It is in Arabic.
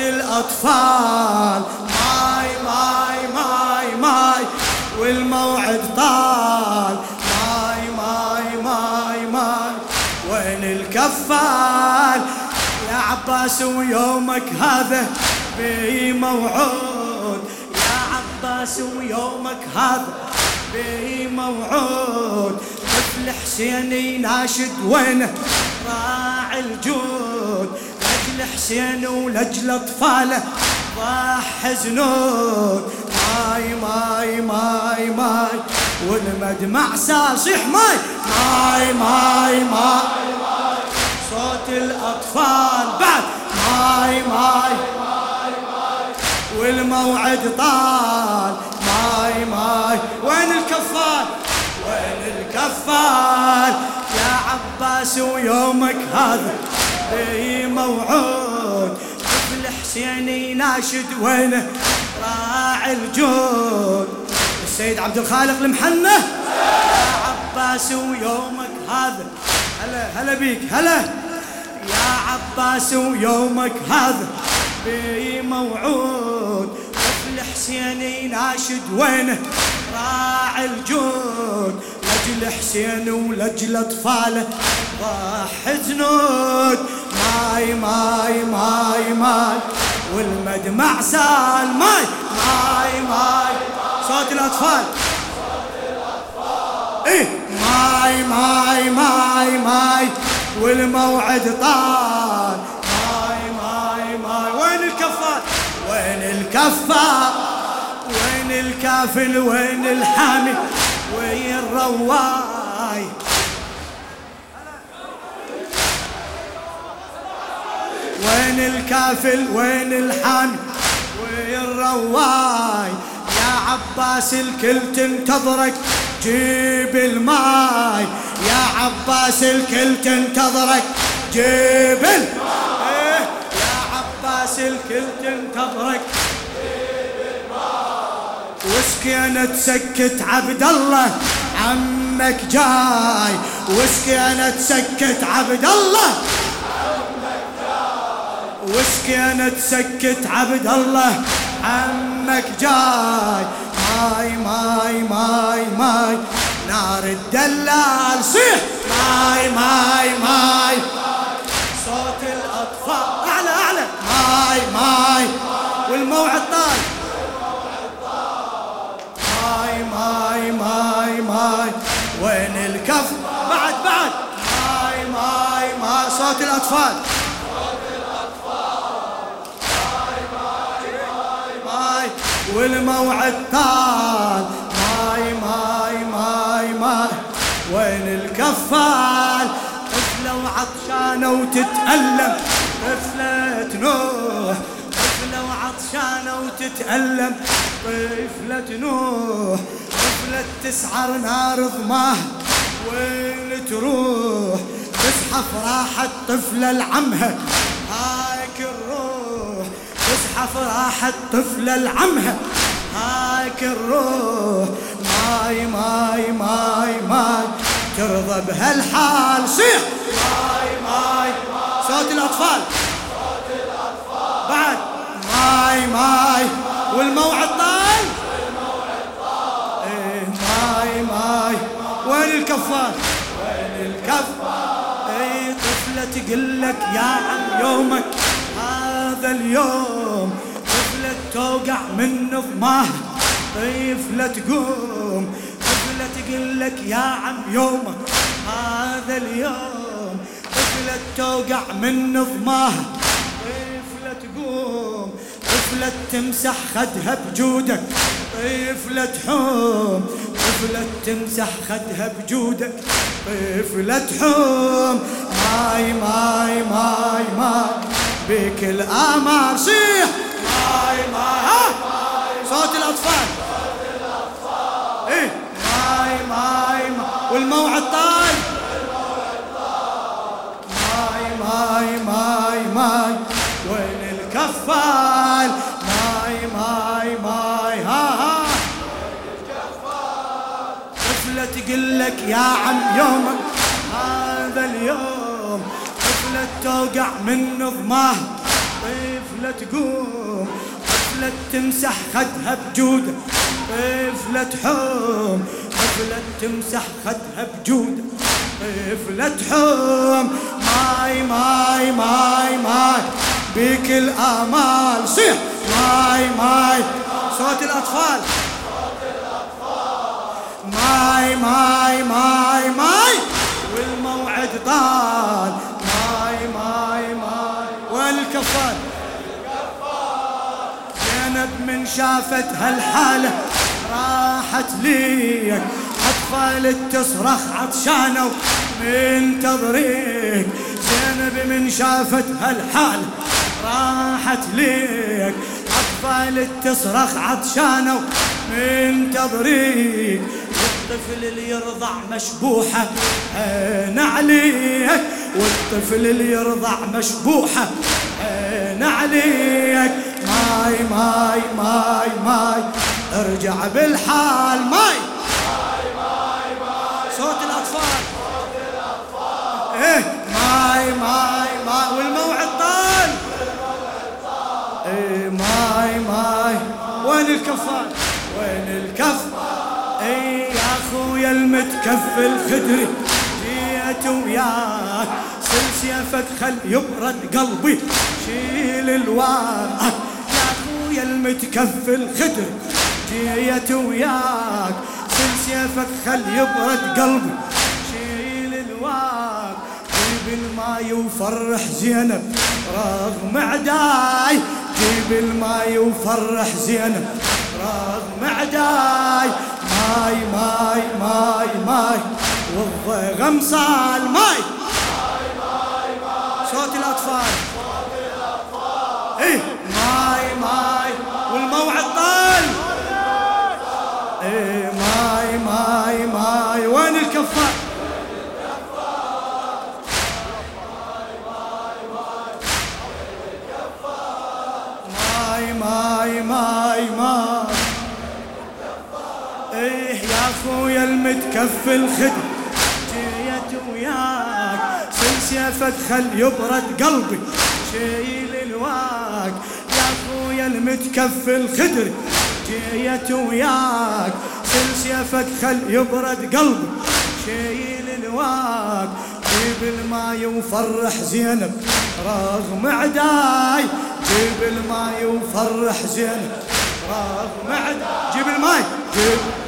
راحة الأطفال. ماي ماي ماي ماي والموعد طال. ماي ماي ماي ماي وين الكفال؟ يا عباس ويومك هذا بي موعود، يا عباس ويومك هذا بي موعود. طفل حسين يناشد وينه راعي الجود، لجل حسين ولجل اطفاله ضاح حزنود. ماي ماي ماي ماي والمدمع صايح ماي ماي ماي ماي صوت الاطفال بعد. ماي ماي والموعد طال. ماي ماي وين الكفال؟ وين الكفال؟ يا عباس ويومك هذا بي موعود، طفل حسين يناشد وينه راعي الجود. السيد عبد الخالق المحنة يا عباس ويومك هذا هلا هلا بيك هلا. يا عباس ويومك هذا بي موعود، طفل حسين يناشد وينه راعي الجود. لجل حسين ولجل اطفاله ضاح حزنود. ماي ماي ماي ماي والمدمع سال. ماي ماي ماي صوت الاطفال. ايه ماي ماي ماي ماي والموعد طال. ماي ماي ماي وين الكفار؟ وين الكفار؟ وين الكافل؟ وين الحامي؟ وين الرواي؟ وين الكافل؟ وين الحامي؟ وين الرواي؟ يا عباس الكل تنتظرك جيب الماي، يا عباس الكل تنتظرك جيب الماي، يا عباس الكل تنتظرك وسكينة سكت عبد الله عمك جاي، وسكينة سكت عبد الله عمك جاي، وسكينة سكت عبد الله عمك جاي. ماي ماي ماي ماي نار الدلال صيح. ماي ماي ماي صوت الأطفال أعلى أعلى. ماي ماي والموعد طال. ماي ماي ماي وين الكف بعد بعد. ماي ماي ماي صوت الأطفال. ماي ماي ماي ماي والموعد طال. ماي ماي ماي ماي وين الكفال؟ طفلة وعطشانة وتتألم، طفلة نوح، طفلة وعطشانة وتتألم، طفلة نوح. طفلة تسعر نار ظماه وين تروح؟ تسحف راحة طفلة لعمها هاك الروح، تسحف راحة طفلة لعمها هاك الروح. ماي ماي ماي ماي ترضى بهالحال صيح. ماي ماي صوت الأطفال بعد. ماي ماي والموعد طال. إيه ماي ماي وين الكفار؟ وين الكفار؟ اي طفلة تقلك يا عم يومك هذا اليوم، طفلة توقع من ضماه، طفلة تقوم، طفلة تقلك يا عم يومك هذا اليوم، طفلة توقع من ضماه، طفلة تقوم، طفلة تمسح خدها بجودك، طفلة تحوم، طفلة تمسح خدها بجودك، طفلة تحوم. ماي ماي ماي ماي بك الآمار صيح. ماي ماي صوت الأطفال. إيه ماي ماي والموعد طال. ماي ماي ماي ماي وين الكفال؟ ماي ماي ماي ها طفلة تقلك يا عم يومك هذا اليوم، طفلة توقع من ضماه، طفلة تقوم، طفلة تمسح خدها بجودة، طفلة تحوم، طفلة تمسح خدها بجودة، طفلة تحوم. ماي ماي ماي ماي بك الآمال، صيح ماي ماي صوت الأطفال. ماي ماي ماي ماي والموعد طال، ماي ماي ماي والكفار. زينب من شافت هالحالة راحت ليك، أطفال تصرخ عطشانة ومنتظريك. زينب من شافت هالحالة راحت ليك، أطفال تصرخ عطشانة ومنتظريك. والطفل اللي يرضع مشبوحة عين عليك، والطفل اللي يرضع مشبوحة عين عليك. ماي ماي ماي ماي ارجع بالحال، ماي ماي ماي ماي صوت الأطفال. إيه ماي ماي ماي والموعد طال، إيه ماي ماي وين الكفان، وين الكفان. اي يا اخويا المتكفل خدري جيت وياك، سل سيفك خل يبرد قلبي شيل الواك. يا اخويا المتكفل خدري جيت وياك، سل سيفك خل يبرد قلبي شيل الواك. جيب الماي وفرح زينب رغم عداي، جيب الماي وفرح زينب رغم عداي. ماي ماي ماي ماي والضغم صال، ماي ماي ماي ماي صوت الأطفال. إيه ماي ماي والموعد طال، إيه ماي ماي ماي وين الكفار. ماي ماي ماي ماي يا المتكفل خد جيت وياك، سل سيفك خل يبرد قلبي شيل الواك. يا اخويا المتكفل خدري جيت وياك، سل سيفك خل يبرد قلبي شيل الواك. جيب الماي وفرح زينب رغم عداي، جيب الماي وفرح زينب رغم عداي. جيب الماي جيب